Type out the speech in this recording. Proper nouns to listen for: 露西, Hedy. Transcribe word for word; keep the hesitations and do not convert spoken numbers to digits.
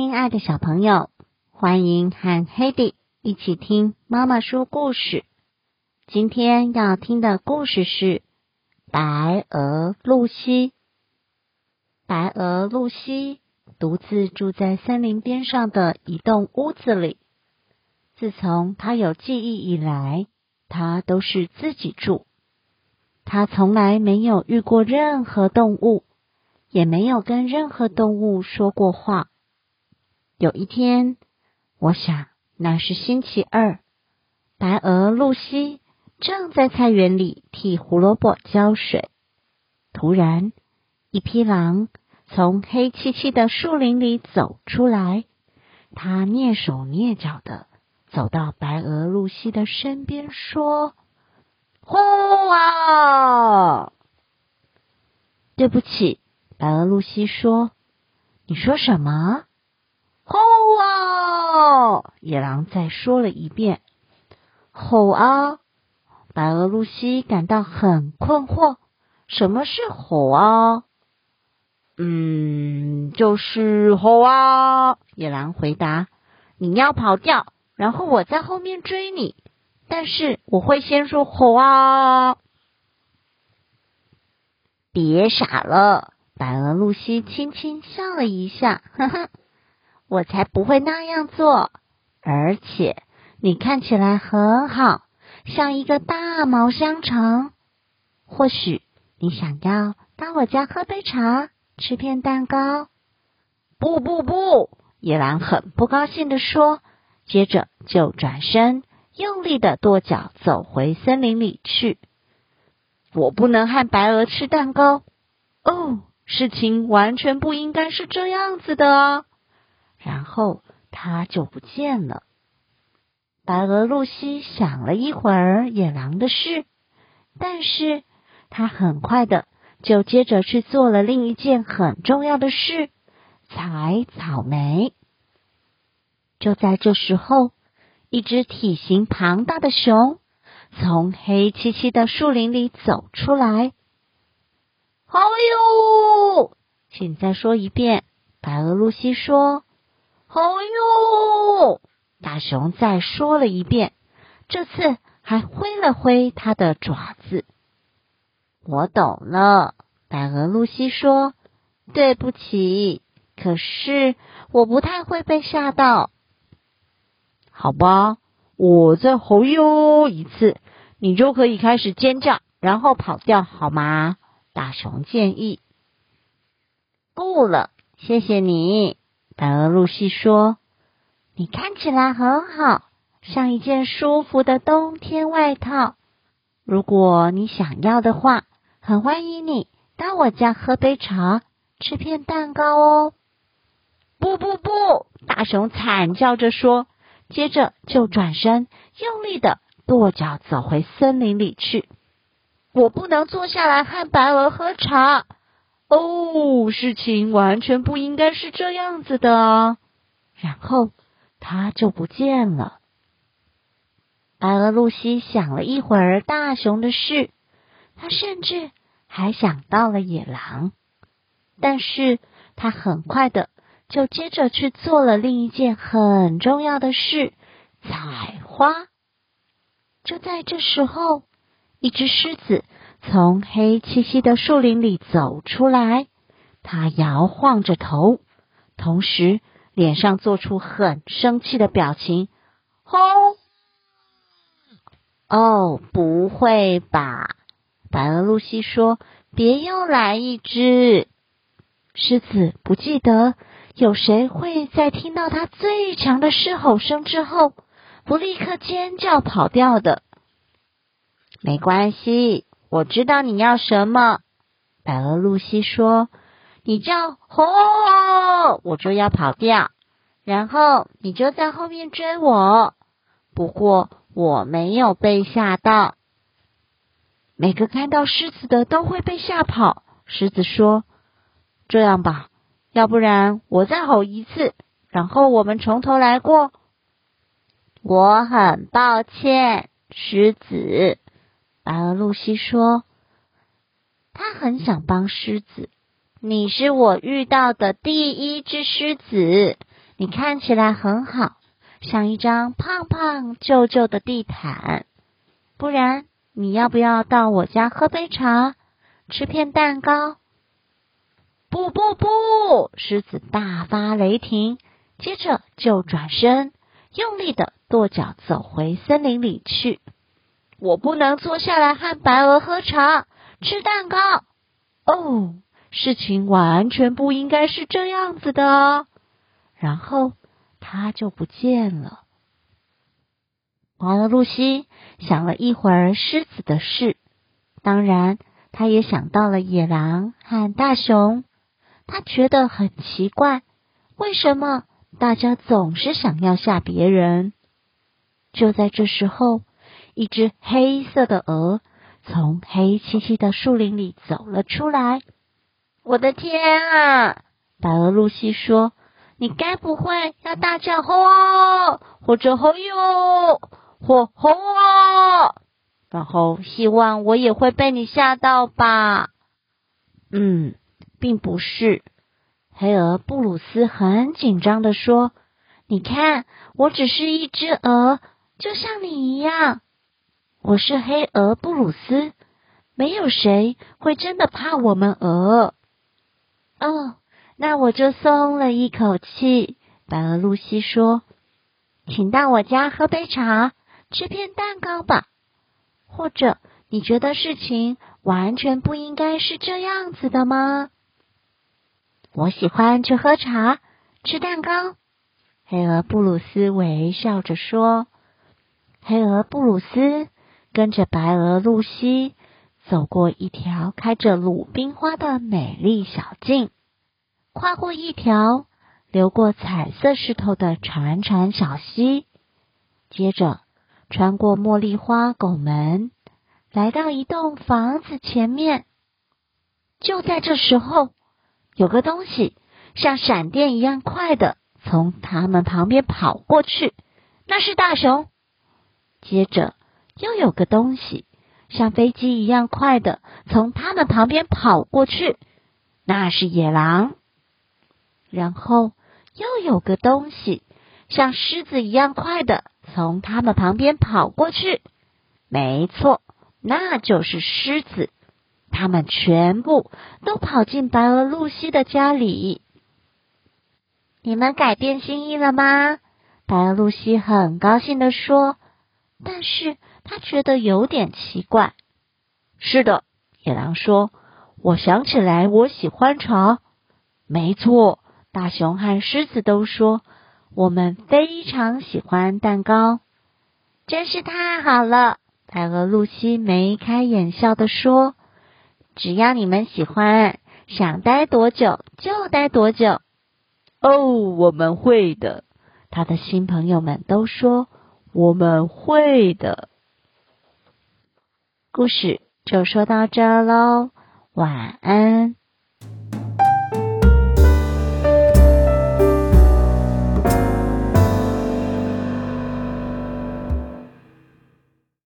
亲爱的小朋友，欢迎和 Hedy 一起听妈妈说故事。今天要听的故事是白鹅露西。白鹅露西独自住在森林边上的一栋屋子里。自从她有记忆以来，她都是自己住。她从来没有遇过任何动物，也没有跟任何动物说过话。有一天，我想那是星期二，白鹅露西正在菜园里替胡萝卜浇水。突然，一匹狼从黑漆漆的树林里走出来，它蹑手蹑脚的走到白鹅露西的身边，说：“呼啊！”对不起，白鹅露西说。你说什么？吼啊！野狼再说了一遍。吼啊！白鹅露西感到很困惑，什么是吼啊？嗯，就是吼啊！野狼回答。你要跑掉，然后我在后面追你，但是我会先说吼啊！别傻了！白鹅露西轻轻笑了一下，哈哈。我才不会那样做，而且你看起来很好，像一个大毛香肠。或许你想要到我家喝杯茶，吃片蛋糕。不不不，野狼很不高兴地说，接着就转身，用力地跺脚走回森林里去。我不能和白鹅吃蛋糕。哦，事情完全不应该是这样子的啊。然后他就不见了。白鹅露西想了一会儿野狼的事，但是他很快的就接着去做了另一件很重要的事，采草莓。就在这时候，一只体型庞大的熊从黑漆漆的树林里走出来。好哟！请再说一遍，白鹅露西说。好哟！大熊再说了一遍，这次还挥了挥他的爪子。我懂了，白鹅露西说，对不起，可是我不太会被吓到。好吧，我再吼哟一次，你就可以开始尖叫，然后跑掉好吗？大熊建议。不了，谢谢你。白鹅露西说，你看起来很好，像一件舒服的冬天外套。如果你想要的话，很欢迎你到我家喝杯茶，吃片蛋糕哦。不不不，大熊惨叫着说，接着就转身，用力的跺脚走回森林里去。我不能坐下来和白鹅喝茶。哦，事情完全不应该是这样子的啊。然后他就不见了。白鹅露西想了一会儿大熊的事，他甚至还想到了野狼，但是他很快的就接着去做了另一件很重要的事，采花。就在这时候，一只狮子从黑漆漆的树林里走出来，他摇晃着头，同时脸上做出很生气的表情。吼！哦，不会吧，白鹅露西说，别又来一只。狮子不记得有谁会在听到他最强的狮吼声之后，不立刻尖叫跑掉的。没关系，我知道你要什么，白鹅露西说，你叫吼，我就要跑掉，然后你就在后面追我。不过我没有被吓到。每个看到狮子的都会被吓跑，狮子说，这样吧，要不然我再吼一次，然后我们从头来过。我很抱歉，狮子。白鹅露西说，他很想帮狮子。你是我遇到的第一只狮子，你看起来很好，像一张胖胖旧旧的地毯。不然，你要不要到我家喝杯茶，吃片蛋糕？”不不不！狮子大发雷霆，接着就转身，用力的跺脚走回森林里去。我不能坐下来和白鹅喝茶、吃蛋糕。哦，事情完全不应该是这样子的哦。然后他就不见了。华德露西想了一会儿狮子的事，当然他也想到了野狼和大熊。他觉得很奇怪，为什么大家总是想要吓别人？就在这时候，一只黑色的鹅从黑漆漆的树林里走了出来。我的天啊！白鹅露西说，你该不会要大叫吼哦，或者吼哟，或吼哦，然后希望我也会被你吓到吧？嗯，并不是。黑鹅布鲁斯很紧张地说，你看，我只是一只鹅，就像你一样。我是黑鹅布鲁斯，没有谁会真的怕我们鹅。哦，那我就松了一口气，白鹅露西说，请到我家喝杯茶，吃片蛋糕吧。或者你觉得事情完全不应该是这样子的吗？我喜欢去喝茶、吃蛋糕。黑鹅布鲁斯微笑着说。黑鹅布鲁斯跟着白鹅露西走过一条开着鲁冰花的美丽小径。跨过一条流过彩色石头的潺潺小溪，接着穿过茉莉花拱门，来到一栋房子前面。就在这时候，有个东西像闪电一样快的从他们旁边跑过去，那是大熊。接着又有个东西像飞机一样快的从他们旁边跑过去，那是野狼。然后又有个东西像狮子一样快的从他们旁边跑过去，没错，那就是狮子。他们全部都跑进白鹅露西的家里。你们改变心意了吗？白鹅露西很高兴地说，但是她觉得有点奇怪。是的，野狼说，我想起来我喜欢茶。没错，大熊和狮子都说，我们非常喜欢蛋糕。真是太好了，白鹅露西眉开眼笑地说，只要你们喜欢，想待多久就待多久。哦，我们会的，他的新朋友们都说，我们会的。故事就说到这喽，晚安。